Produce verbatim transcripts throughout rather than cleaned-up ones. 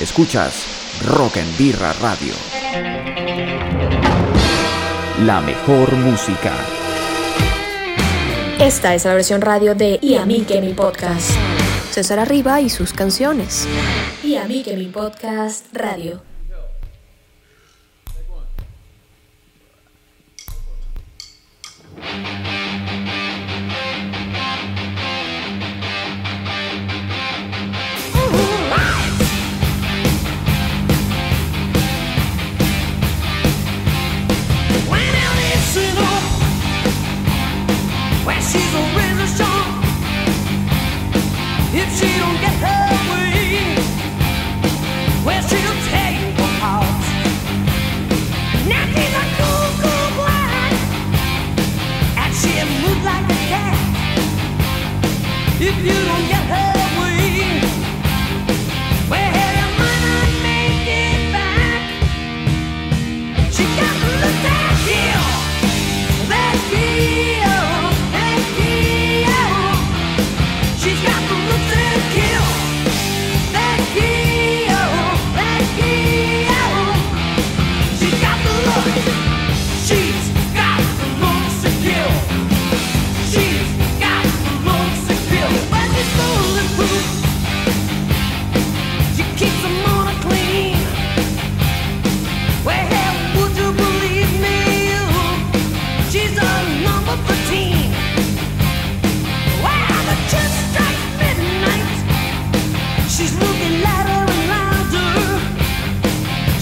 Escuchas Rock en Birra Radio. La mejor música. Esta es la versión radio de Y a mí que mi podcast. César Arriba y sus canciones. Y a mí que mi podcast radio.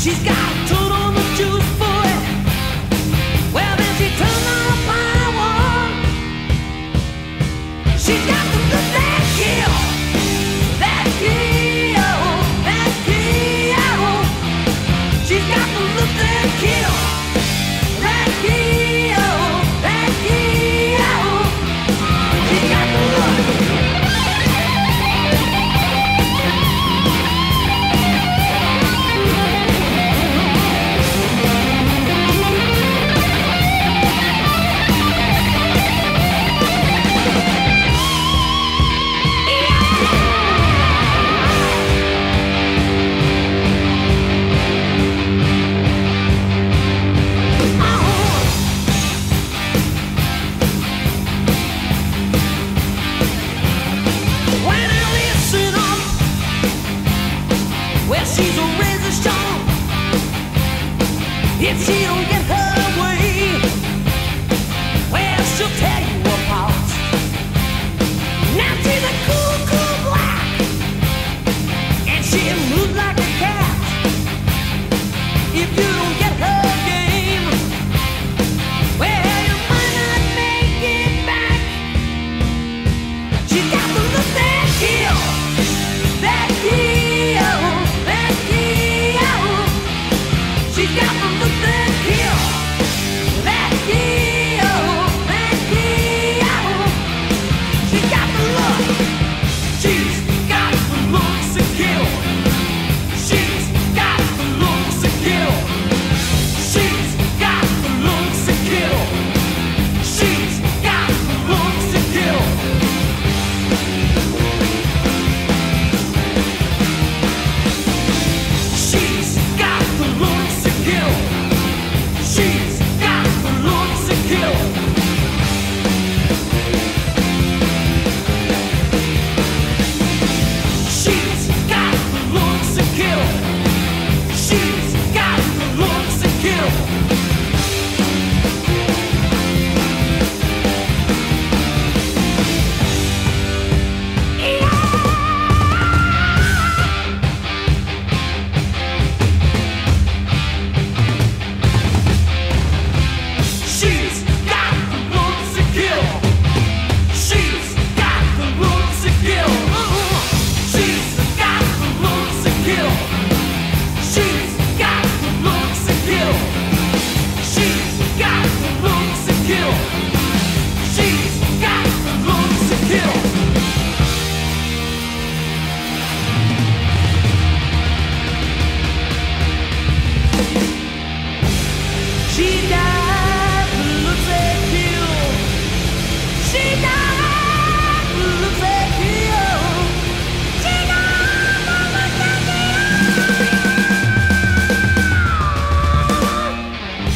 She's got the look that kills.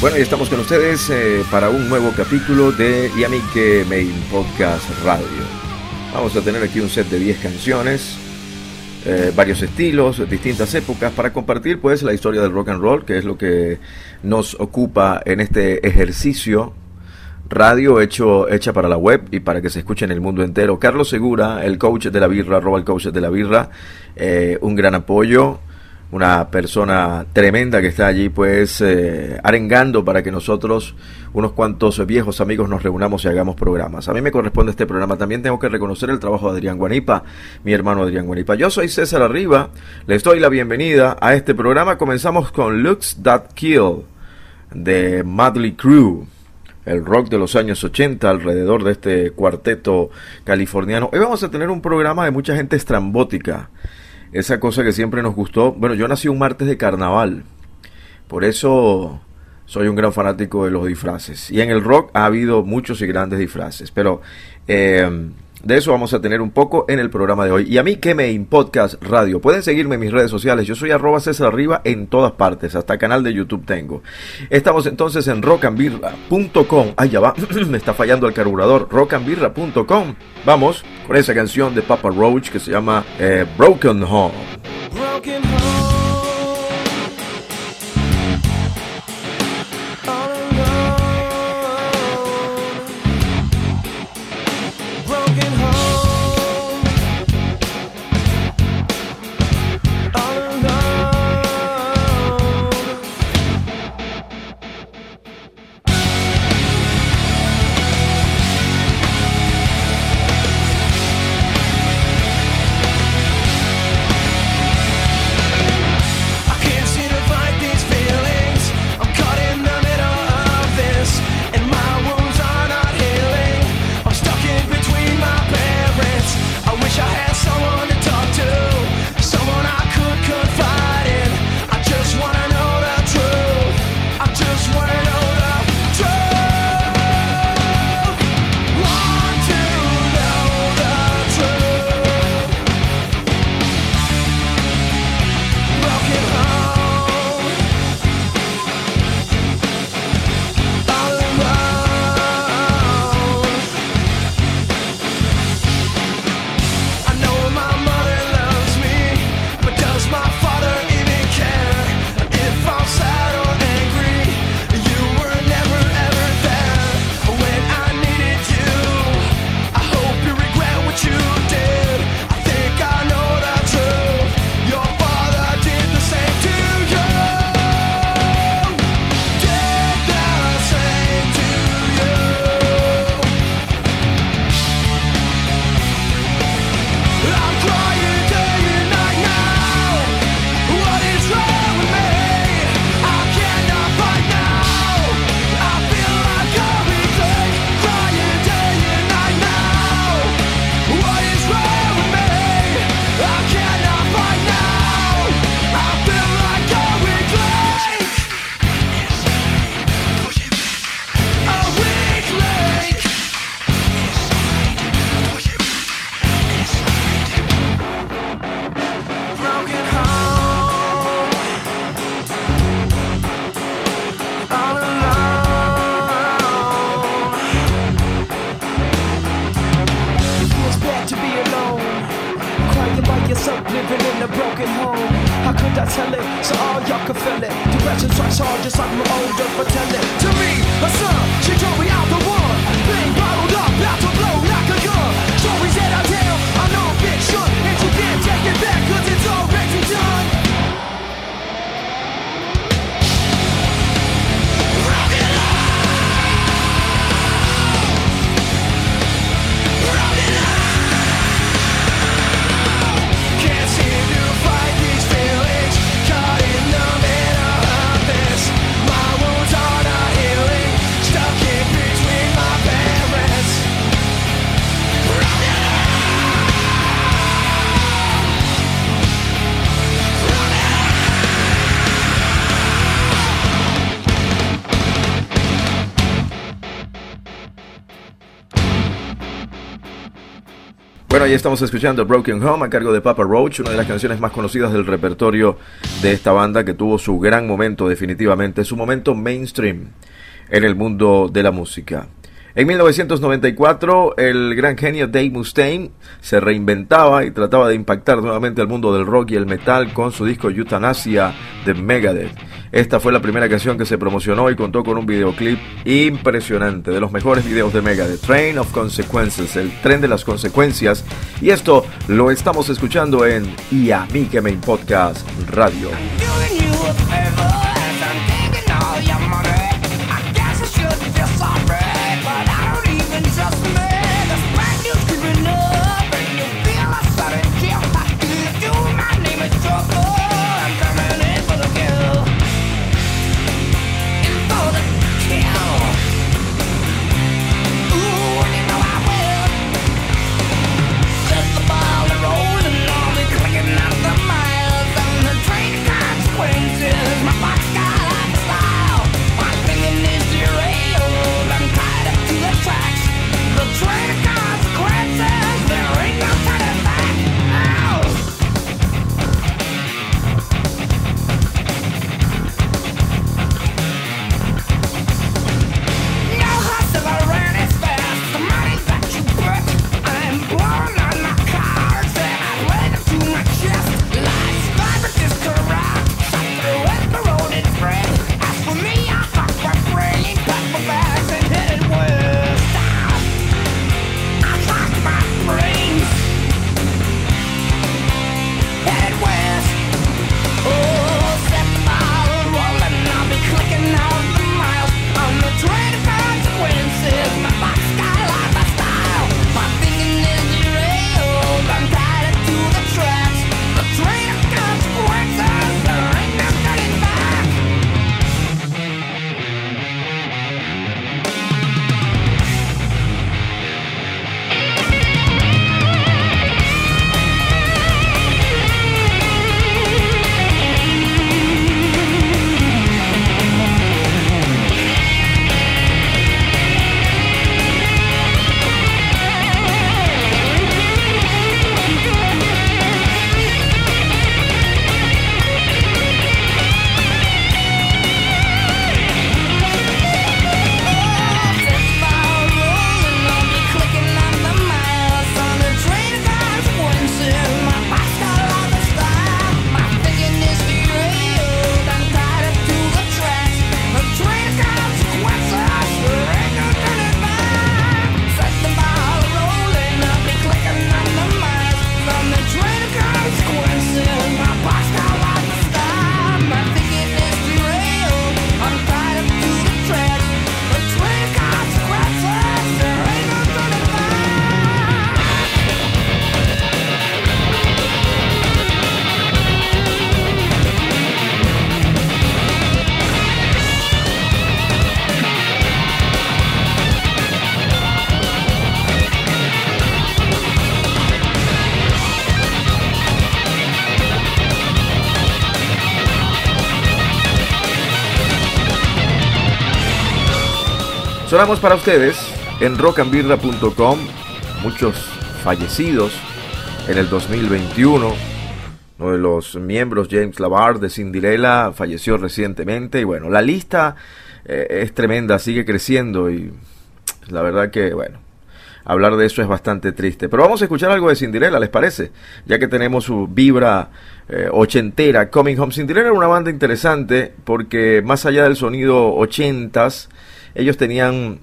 Bueno, ya estamos con ustedes eh, para un nuevo capítulo de Y a mí que me Podcast Radio. Vamos a tener aquí un set de diez canciones, eh, varios estilos, distintas épocas, para compartir pues la historia del rock and roll, que es lo que nos ocupa en este ejercicio radio hecho hecha para la web y para que se escuche en el mundo entero. Carlos Segura, el coach de la birra, arroba el coach de la birra, eh, un gran apoyo. Una persona tremenda que está allí pues eh, arengando para que nosotros, unos cuantos viejos amigos, nos reunamos y hagamos programas. A mí me corresponde este programa. También tengo que reconocer el trabajo de Adrián Guanipa, mi hermano Adrián Guanipa. Yo soy César Arriba, les doy la bienvenida a este programa. Comenzamos con Looks That Kill de Mötley Crüe, el rock de los años ochenta alrededor de este cuarteto californiano. Hoy vamos a tener un programa de mucha gente estrambótica. Esa cosa que siempre nos gustó. Bueno, yo nací un martes de carnaval, por eso soy un gran fanático de los disfraces. Y en el rock ha habido muchos y grandes disfraces, pero eh, de eso vamos a tener un poco en el programa de hoy. Y a mí que me Podcast Radio. Pueden seguirme en mis redes sociales. Yo soy arroba César Arriba en todas partes, hasta canal de YouTube tengo. Estamos entonces en rock and birra punto com. Ay, ya va, me está fallando el carburador. rock and birra punto com. Vamos con esa canción de Papa Roach que se llama eh, Broken Home. Broken Home. ahí estamos escuchando Broken Home a cargo de Papa Roach, una de las canciones más conocidas del repertorio de esta banda que tuvo su gran momento, definitivamente, su momento mainstream en el mundo de la música. En mil novecientos noventa y cuatro, el gran genio Dave Mustaine se reinventaba y trataba de impactar nuevamente al mundo del rock y el metal con su disco Euthanasia de Megadeth. Esta fue la primera canción que se promocionó y contó con un videoclip impresionante, de los mejores videos de Megadeth, Train of Consequences, el tren de las consecuencias. Y esto lo estamos escuchando en Y a mí que me podcast radio. Sonamos para ustedes en rock and birra punto com, muchos fallecidos en el dos mil veintiuno. Uno de los miembros, James Labar de Cinderella, falleció recientemente. Y bueno, la lista eh, es tremenda, sigue creciendo y la verdad que, bueno, hablar de eso es bastante triste. Pero vamos a escuchar algo de Cinderella, ¿les parece? Ya que tenemos su vibra eh, ochentera. Coming Home. Cinderella era una banda interesante porque más allá del sonido ochentas, Ellos tenían,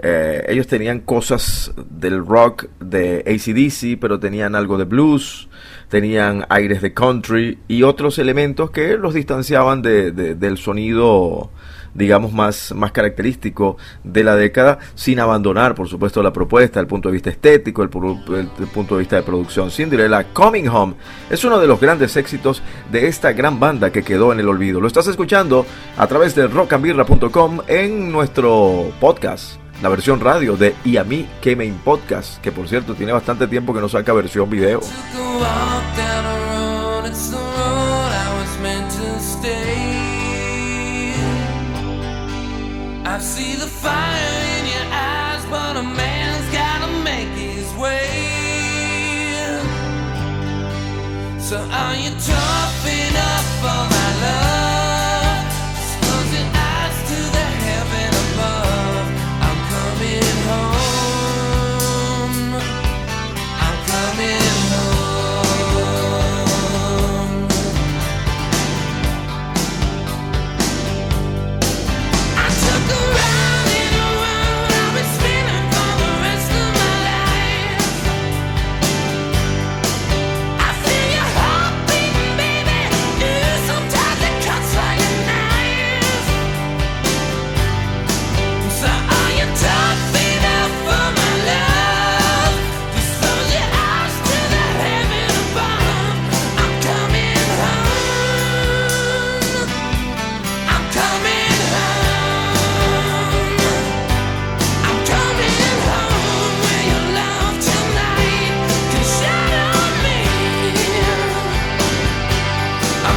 eh, ellos tenían cosas del rock de A C D C, pero tenían algo de blues, tenían aires de country y otros elementos que los distanciaban de, de, del sonido, digamos, más, más característico de la década, sin abandonar, por supuesto, la propuesta, el punto de vista estético, el, el, el punto de vista de producción. Cinderella, Coming Home, es uno de los grandes éxitos de esta gran banda que quedó en el olvido. Lo estás escuchando a través de rock and birra punto com en nuestro podcast, la versión radio de Y a mí que me podcast, que por cierto tiene bastante tiempo que no saca versión video. I see the fire in your eyes, but a man's gotta make his way. So are you topping up for my love? Just close your eyes to the heaven above. I'm coming home, I'm coming home. I took a round and a round, I've been spinning for the rest of my life. I feel your heart beating, baby. You sometimes it cuts like a knife. So are you tough enough for my love? Just close your eyes to the heaven above. I'm coming home, I'm coming home. I'm coming home where your love tonight can shine on me. I'm coming home where your loving eyes can set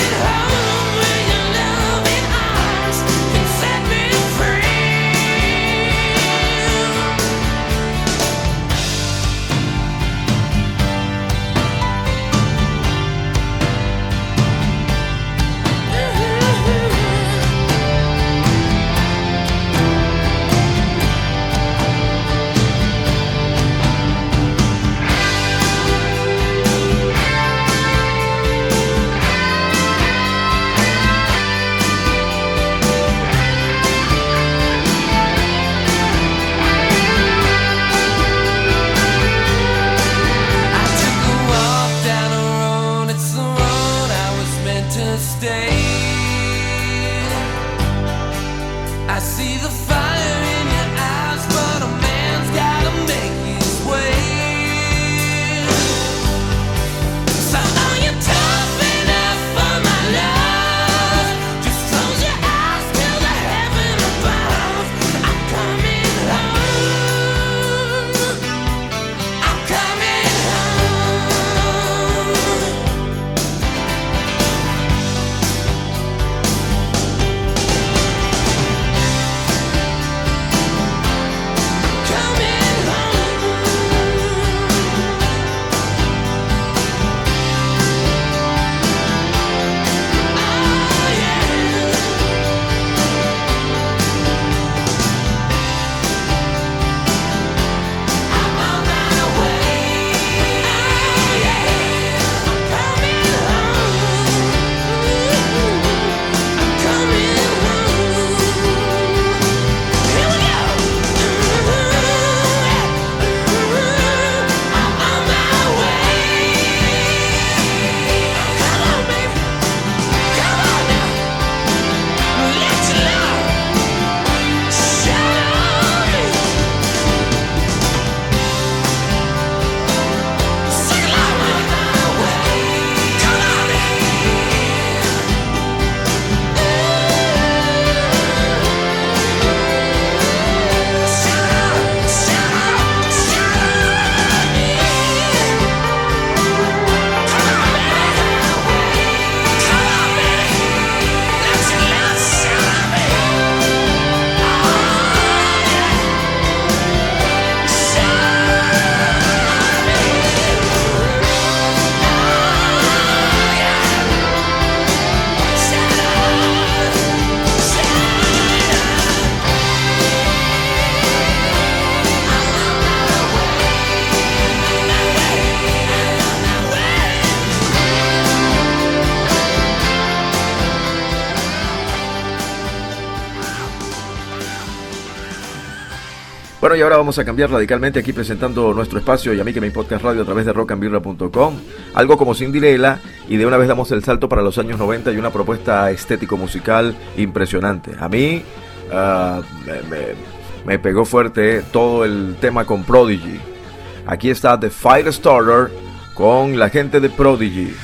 me free. I took a walk down a road, it's the road I was meant to stay. I see the fire in your eyes, but a man's gotta make his way. So are you tough enough for my love? Just close your eyes till the heaven above. I'm coming home, I'm coming home. Coming home. Oh yeah. I'm on my way. Oh yeah. I'm coming home. I'm coming home. Here we go. I'm on my way. Come on, baby. Come on now. Let your love shine on me. Sing along with my way. Come on in. Shout out, shout out, shout out in. Come on in. Come on in. Let your love shine on me. Oh, yeah. Bueno, y ahora vamos a cambiar radicalmente aquí presentando nuestro espacio y a mí que me podcast radio a través de rock and birra punto com, algo como Cinderella, y de una vez damos el salto para los años noventa y una propuesta estético-musical impresionante. A mí ah, me, me- me pegó fuerte todo el tema con Prodigy. Aquí está The Firestarter con la gente de Prodigy.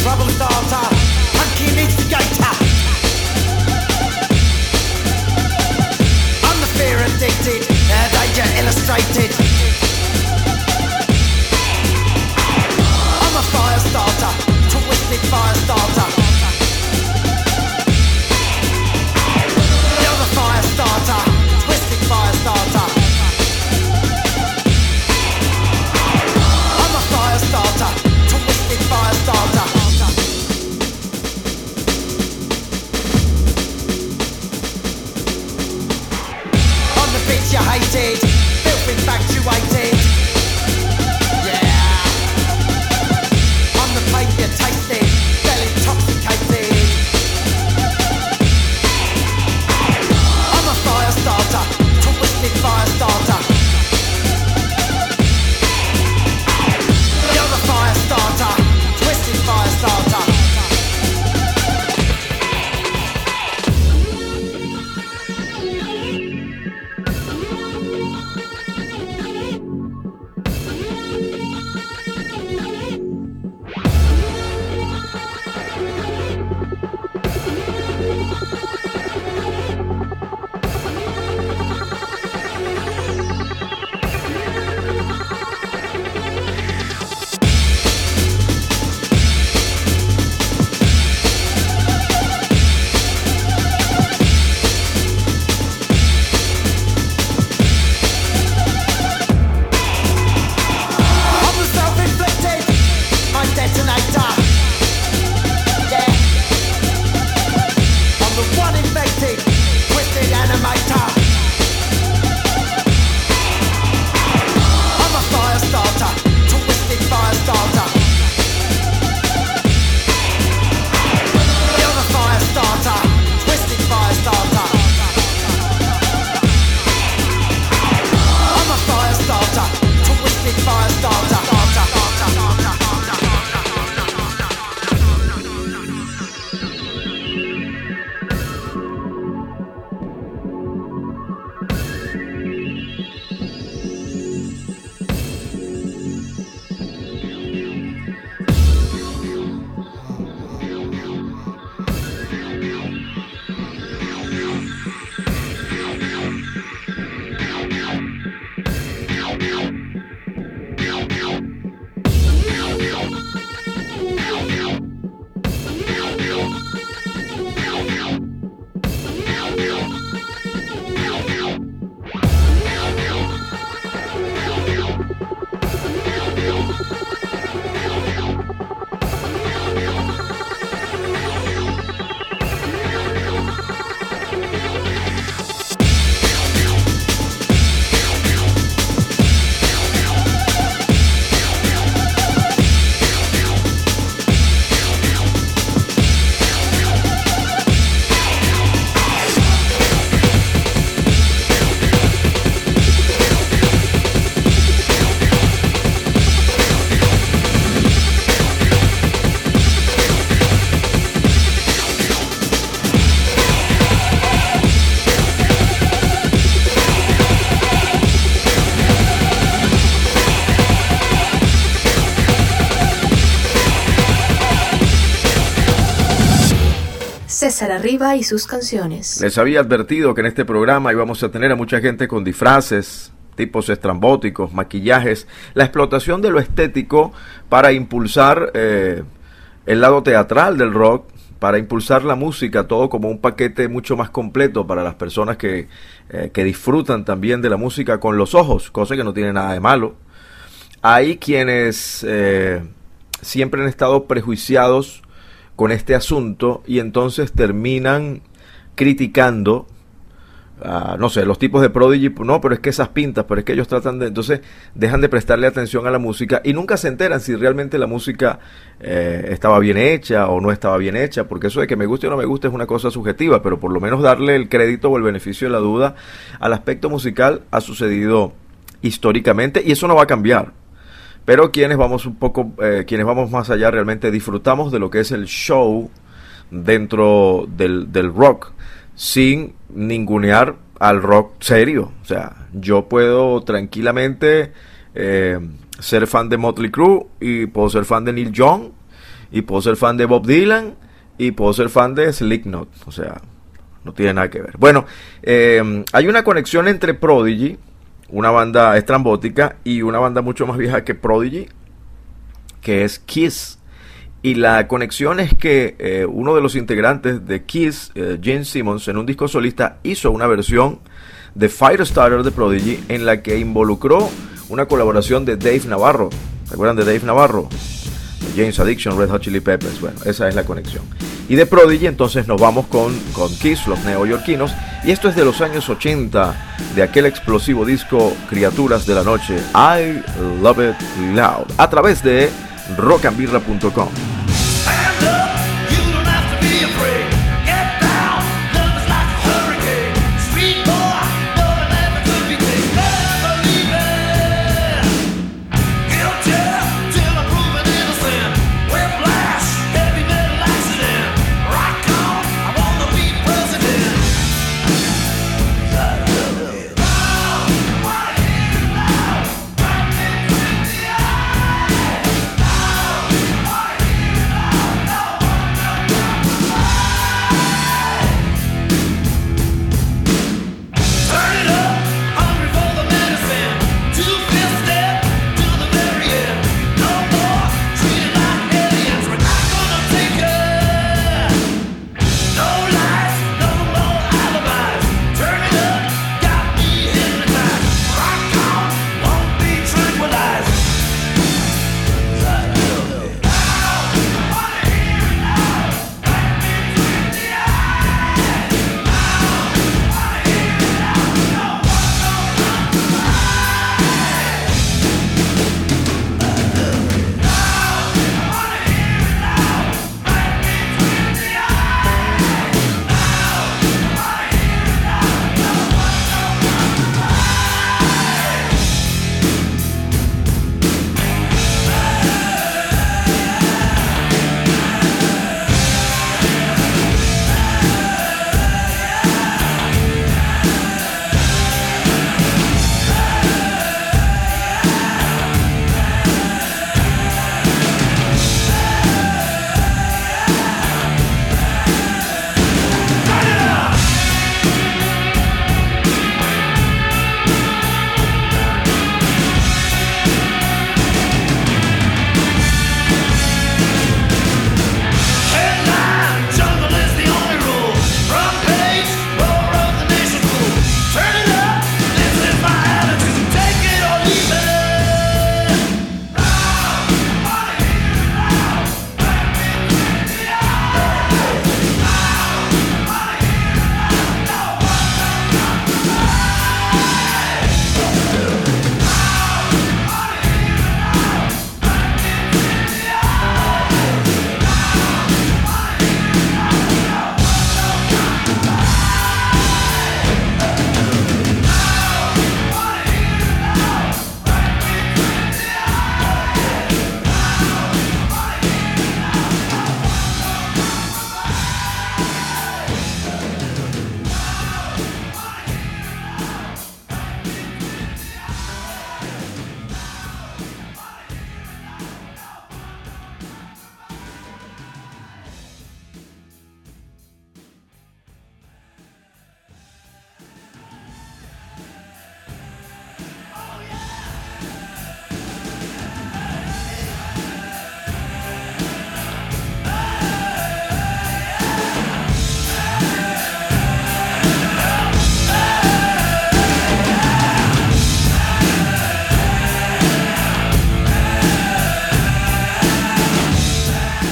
I'm the trouble star type. excited. I'm a fire starter, twisted fire starter. You're a fire starter, twisted fire starter. I'm a fire starter, twisted fire starter. Bitch you hated, filth infatuated. Yeah, I'm the pain you tasted, fell intoxicated. I'm a fire starter, twisted fire starter. You're a fire starter, twisted fire starter. César Arriba y sus canciones. Les había advertido que en este programa íbamos a tener a mucha gente con disfraces, tipos estrambóticos, maquillajes, la explotación de lo estético para impulsar eh, el lado teatral del rock, para impulsar la música, todo como un paquete mucho más completo para las personas que, eh, que disfrutan también de la música con los ojos, cosa que no tiene nada de malo. Hay quienes eh, siempre han estado prejuiciados con este asunto y entonces terminan criticando, uh, no sé, los tipos de Prodigy, no, pero es que esas pintas, pero es que ellos tratan de, entonces dejan de prestarle atención a la música y nunca se enteran si realmente la música eh, estaba bien hecha o no estaba bien hecha, porque eso de que me guste o no me guste es una cosa subjetiva, pero por lo menos darle el crédito o el beneficio de la duda al aspecto musical ha sucedido históricamente y eso no va a cambiar. Pero quienes vamos un poco, eh, quienes vamos más allá realmente disfrutamos de lo que es el show dentro del, del rock, sin ningunear al rock serio. O sea, yo puedo tranquilamente eh, ser fan de Motley Crue, y puedo ser fan de Neil Young, y puedo ser fan de Bob Dylan, y puedo ser fan de Slipknot. O sea, no tiene nada que ver. Bueno, eh, hay una conexión entre Prodigy una banda estrambótica, y una banda mucho más vieja que Prodigy, que es Kiss. Y la conexión es que eh, uno de los integrantes de Kiss, eh, Gene Simmons, en un disco solista hizo una versión de Firestarter de Prodigy en la que involucró una colaboración de Dave Navarro. ¿Se acuerdan de Dave Navarro? Jane's Addiction, Red Hot Chili Peppers. Bueno, esa es la conexión. Y de Prodigy entonces nos vamos con, con Kiss, los neoyorquinos. Y esto es de los años ochenta, de aquel explosivo disco Criaturas de la Noche, I Love It Loud, a través de rock and birra punto com.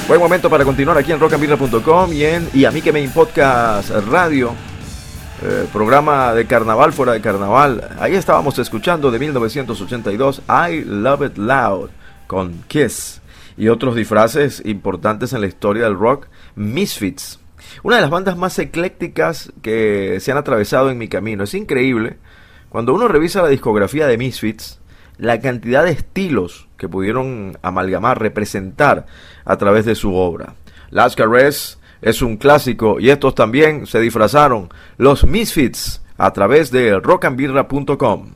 Buen momento para continuar aquí en rock and birra punto com y en Y a mí que me podcast radio, eh, programa de carnaval fuera de carnaval. Ahí estábamos escuchando de mil novecientos ochenta y dos I Love It Loud con Kiss y otros disfraces importantes en la historia del rock, Misfits, una de las bandas más eclécticas que se han atravesado en mi camino. Es increíble cuando uno revisa la discografía de Misfits, la cantidad de estilos que pudieron amalgamar, representar a través de su obra. Last Caress es un clásico y estos también se disfrazaron, los Misfits, a través de rock and birra punto com.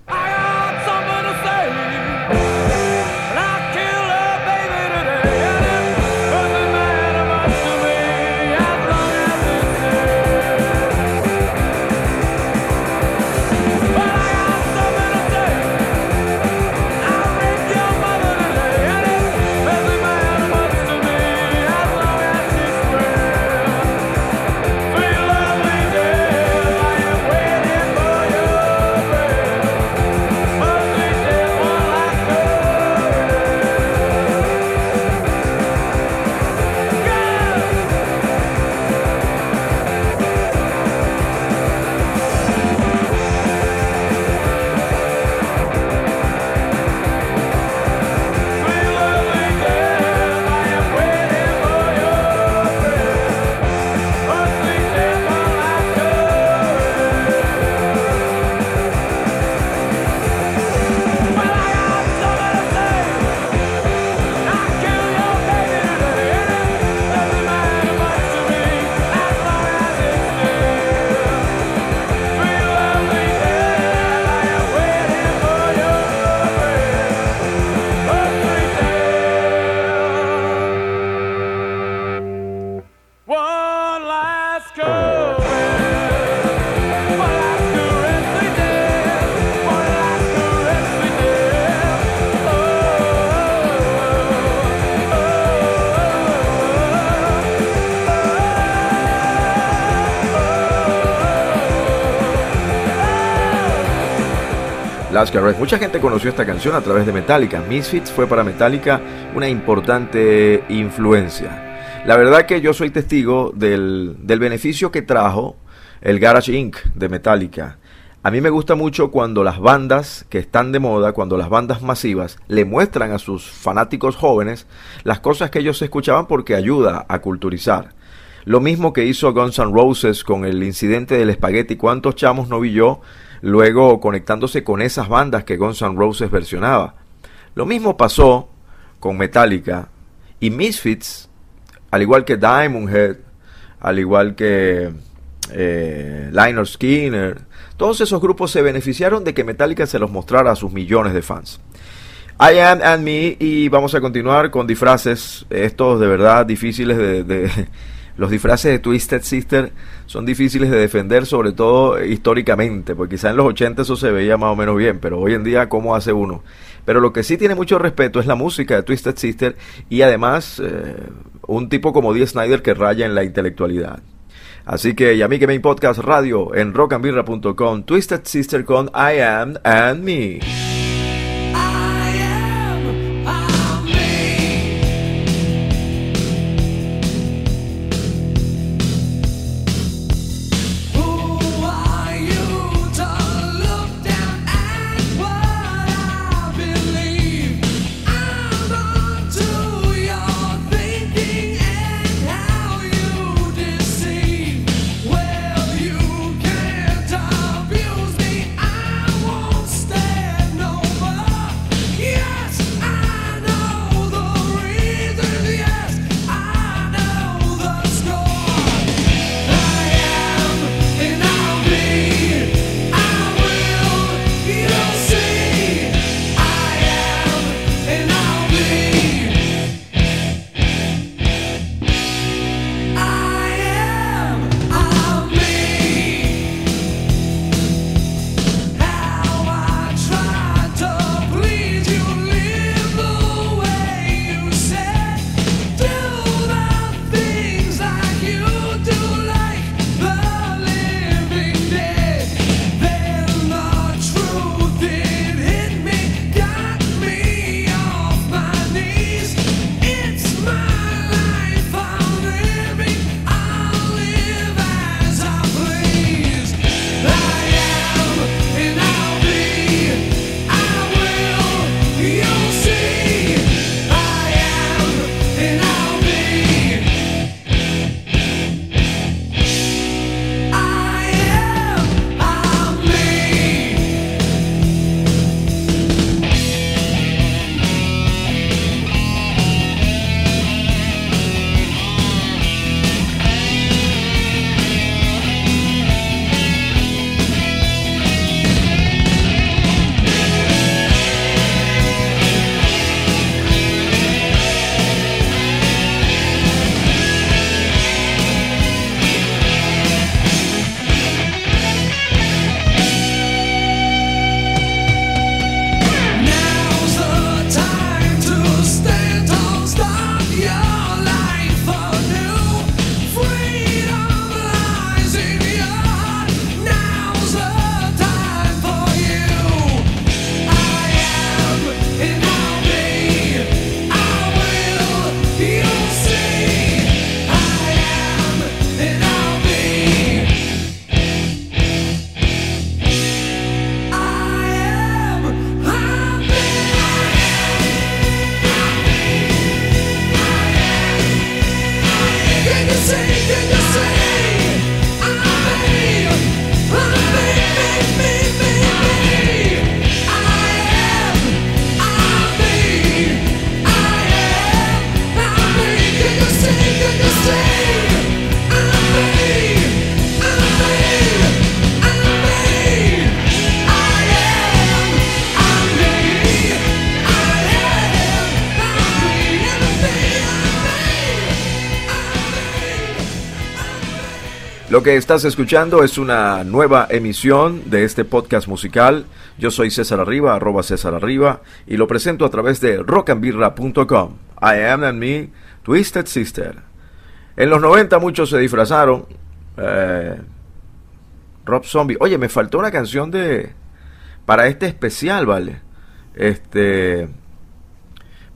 Last Garage. Mucha gente conoció esta canción a través de Metallica. Misfits fue para Metallica una importante influencia. La verdad que yo soy testigo del, del beneficio que trajo el Garage Incorporated de Metallica. A mí me gusta mucho cuando las bandas que están de moda, cuando las bandas masivas le muestran a sus fanáticos jóvenes las cosas que ellos escuchaban, porque ayuda a culturizar. Lo mismo que hizo Guns N' Roses con el incidente del espagueti. ¿Cuántos chamos no vi yo luego conectándose con esas bandas que Guns N' Roses versionaba? Lo mismo pasó con Metallica y Misfits, al igual que Diamond Head, al igual que eh, Lynyrd Skynyrd. Todos esos grupos se beneficiaron de que Metallica se los mostrara a sus millones de fans. I Am and Me, y vamos a continuar con disfraces, estos de verdad difíciles de... de Los disfraces de Twisted Sister son difíciles de defender, sobre todo históricamente, porque quizá en los ochenta eso se veía más o menos bien, pero hoy en día, ¿cómo hace uno? Pero lo que sí tiene mucho respeto es la música de Twisted Sister, y además eh, un tipo como Dee Snider que raya en la intelectualidad. Así que, y a mí que me podcast radio en rock and birra punto com, Twisted Sister con I Am and Me. Lo que estás escuchando es una nueva emisión de este podcast musical. Yo soy César Arriba, arroba César Arriba, y lo presento a través de rock and birra punto com. I Am and Me, Twisted Sister. En los noventa muchos se disfrazaron. Eh, Rob Zombie. Oye, me faltó una canción de... para este especial, vale, este,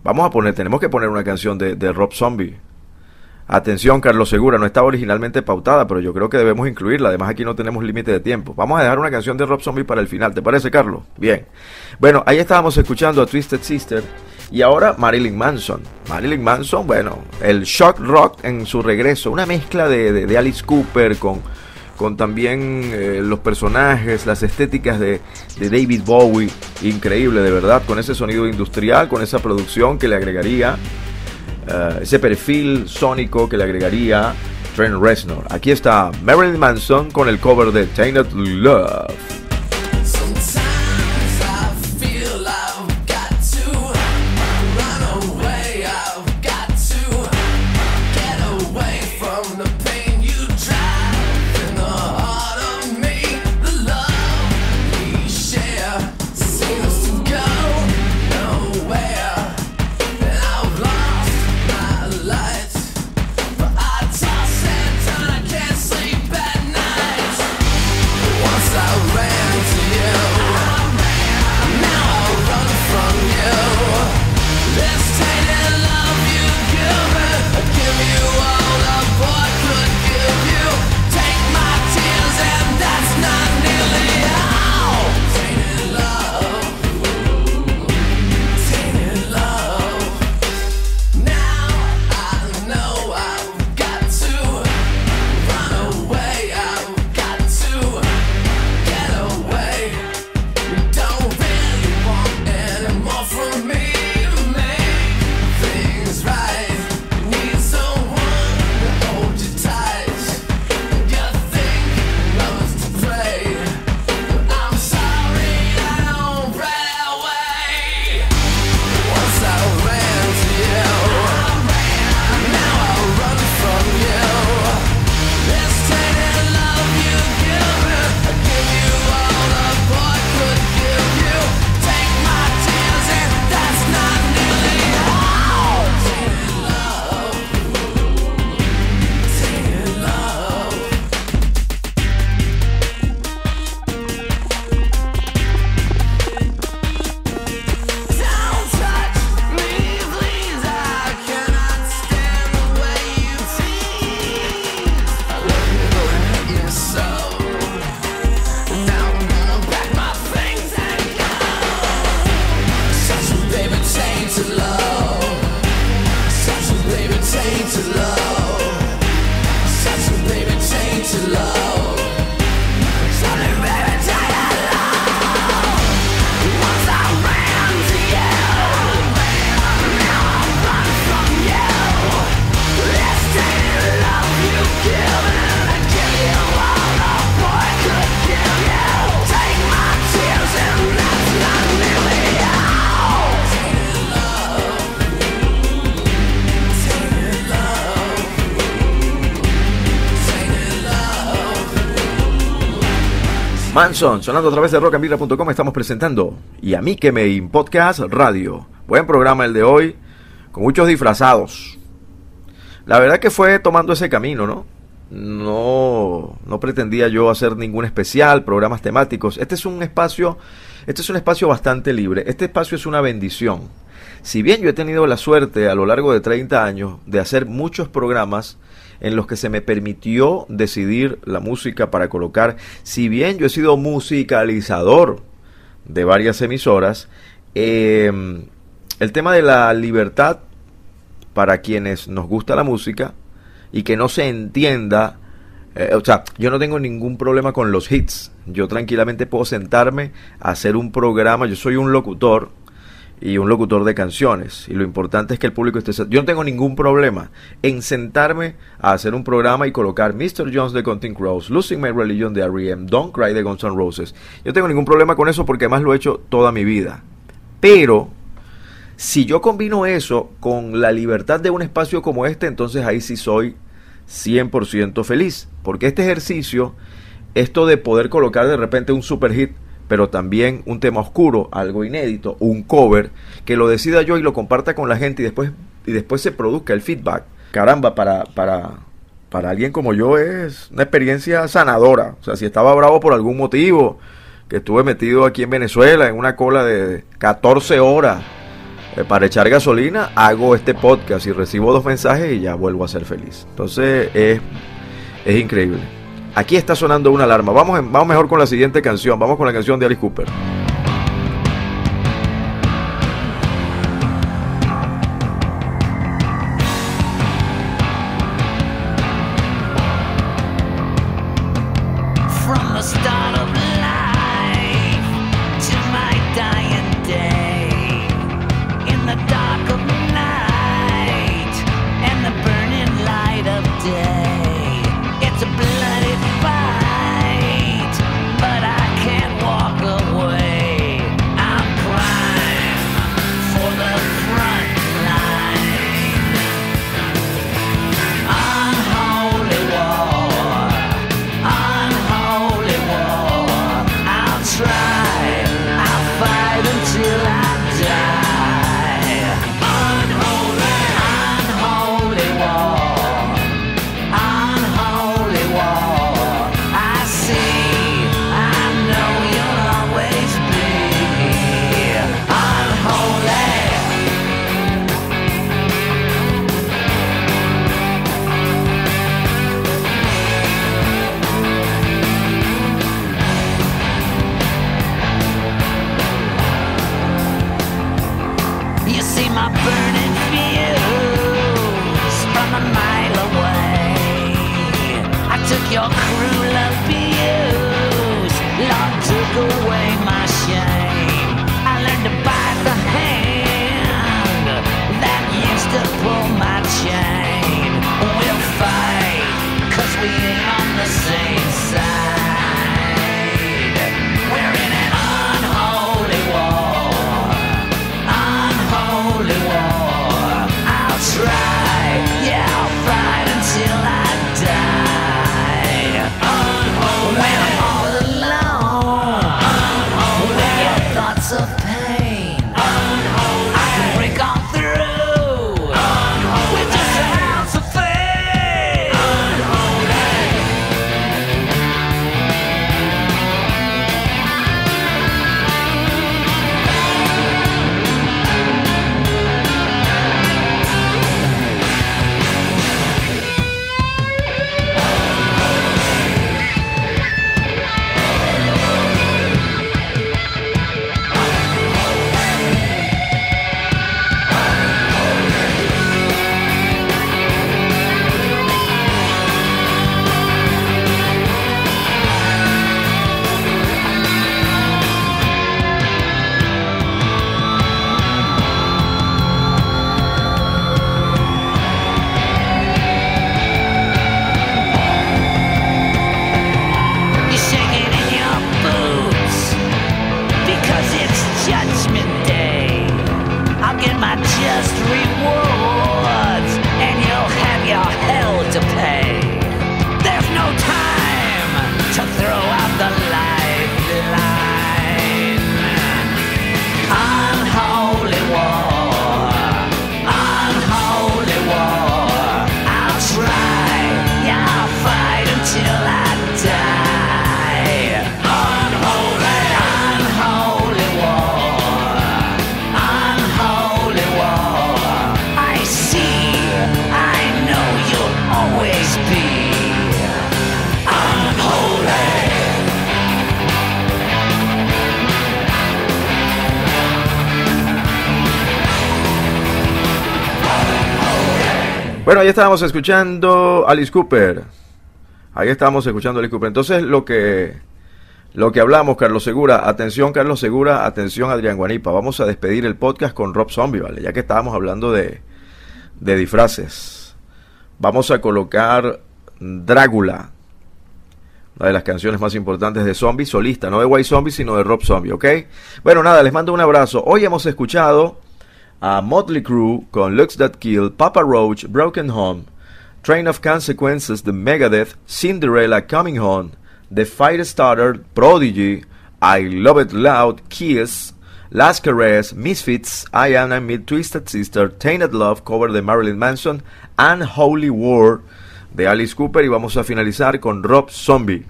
vamos a poner, tenemos que poner una canción de, de Rob Zombie. Atención, Carlos Segura, no estaba originalmente pautada, pero yo creo que debemos incluirla. Además, aquí no tenemos límite de tiempo. Vamos a dejar una canción de Rob Zombie para el final, ¿te parece, Carlos? Bien. Bueno, ahí estábamos escuchando a Twisted Sister y ahora Marilyn Manson. Marilyn Manson, bueno, el shock rock en su regreso, una mezcla de, de, de Alice Cooper con, con también eh, los personajes, las estéticas de, de David Bowie. Increíble, de verdad, con ese sonido industrial, con esa producción que le agregaría. Uh, ese perfil sónico que le agregaría Trent Reznor. Aquí está Marilyn Manson con el cover de Tainted Love. Manson, sonando a través de rock and vibra punto com, estamos presentando Y a mí que me in Podcast Radio. Buen programa el de hoy, con muchos disfrazados. La verdad que fue tomando ese camino, ¿no? No, no pretendía yo hacer ningún especial, programas temáticos. Este es un espacio, este es un espacio bastante libre. Este espacio es una bendición. Si bien yo he tenido la suerte a lo largo de treinta años de hacer muchos programas en los que se me permitió decidir la música para colocar, si bien yo he sido musicalizador de varias emisoras, eh, el tema de la libertad para quienes nos gusta la música y que no se entienda, eh, o sea, yo no tengo ningún problema con los hits, yo tranquilamente puedo sentarme a hacer un programa, yo soy un locutor, y un locutor de canciones, y lo importante es que el público esté... Yo no tengo ningún problema en sentarme a hacer un programa y colocar mister Jones de Counting Crows, Losing My Religion de R E M, Don't Cry de Guns N' Roses. Yo tengo ningún problema con eso porque además lo he hecho toda mi vida. Pero, si yo combino eso con la libertad de un espacio como este, entonces ahí sí soy cien por ciento feliz. Porque este ejercicio, esto de poder colocar de repente un super hit, pero también un tema oscuro, algo inédito, un cover, que lo decida yo y lo comparta con la gente y después, y después se produzca el feedback. Caramba, para, para, para alguien como yo es una experiencia sanadora. O sea, si estaba bravo por algún motivo, que estuve metido aquí en Venezuela en una cola de catorce horas eh, para echar gasolina, hago este podcast y recibo dos mensajes y ya vuelvo a ser feliz. Entonces es, es increíble. Aquí está sonando una alarma. Vamos, en, vamos mejor con la siguiente canción. Vamos con la canción de Alice Cooper. Bueno, ahí estábamos escuchando Alice Cooper. Ahí estábamos escuchando Alice Cooper. Entonces, lo que lo que hablamos, Carlos Segura. Atención, Carlos Segura. Atención, Adrián Guanipa. Vamos a despedir el podcast con Rob Zombie, ¿vale? Ya que estábamos hablando de, de disfraces. Vamos a colocar Drácula. Una de las canciones más importantes de Zombie, solista. No de White Zombie, sino de Rob Zombie, ¿ok? Bueno, nada, les mando un abrazo. Hoy hemos escuchado a Motley Crue con Looks That Kill, Papa Roach, Broken Home, Train of Consequences, The Megadeth, Cinderella, Coming Home, The Firestarter, Prodigy, I Love It Loud, Kiss, Last Caress, Misfits, I Am and My Twisted Sister, Tainted Love, cover de Marilyn Manson, Unholy War de Alice Cooper, y vamos a finalizar con Rob Zombie.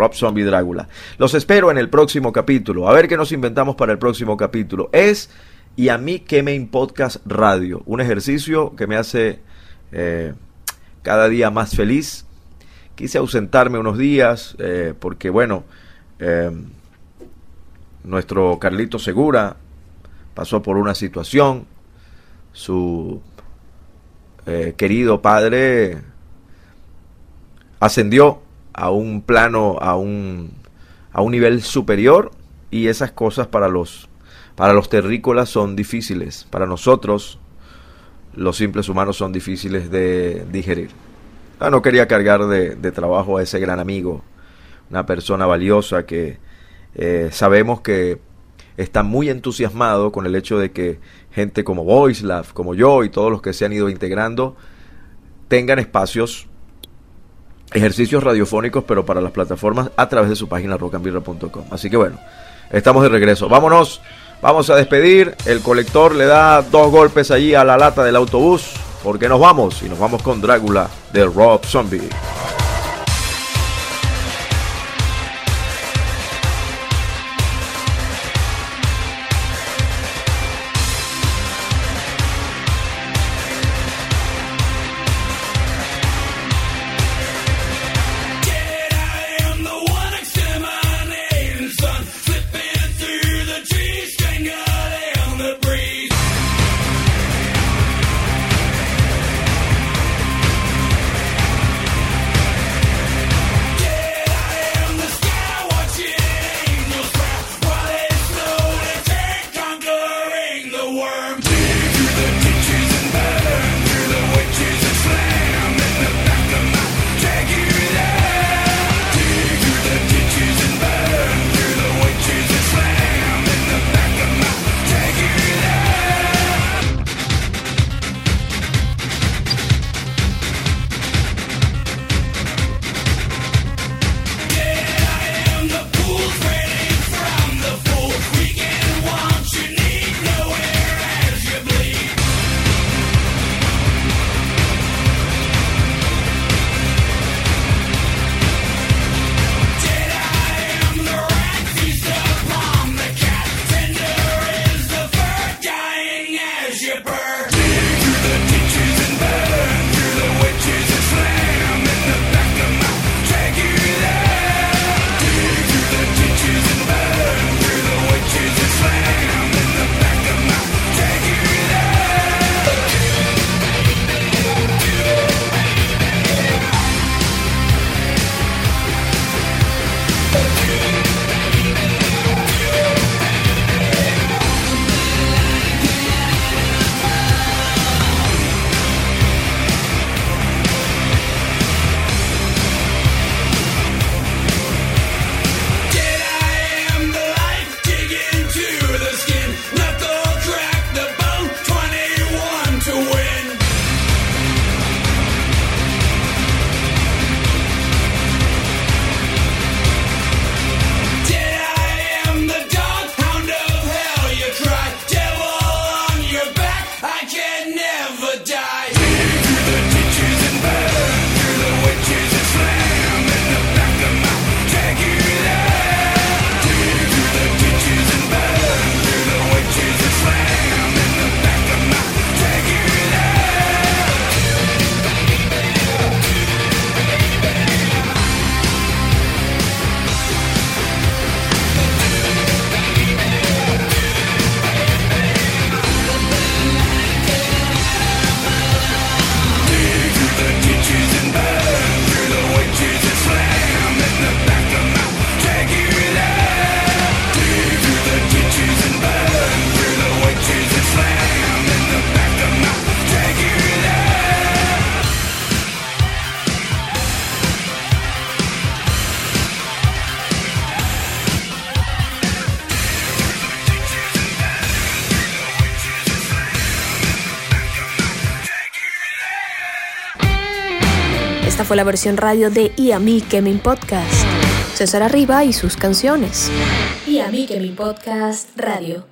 Rob Zombie Drácula. Los espero en el próximo capítulo. A ver qué nos inventamos para el próximo capítulo. Es Y a mí qué me impodcast radio. Un ejercicio que me hace eh, cada día más feliz. Quise ausentarme unos días eh, porque, bueno, eh, nuestro Carlito Segura pasó por una situación. Su eh, querido padre ascendió a un plano, a un, a un nivel superior, y esas cosas para los Para los terrícolas son difíciles. Para nosotros, los simples humanos, son difíciles de digerir. Ah, no quería cargar de, de trabajo a ese gran amigo, una persona valiosa que eh, sabemos que está muy entusiasmado con el hecho de que gente como Voislav, como yo y todos los que se han ido integrando tengan espacios, ejercicios radiofónicos, pero para las plataformas a través de su página rock and birra punto com. Así que bueno, estamos de regreso. Vámonos. Vamos a despedir, el colector le da dos golpes allí a la lata del autobús, porque nos vamos, y nos vamos con Drácula de Rob Zombie. Fue la versión radio de Y a mí que me impodcast. César Arriba y sus canciones. Y a mí que me impodcast radio.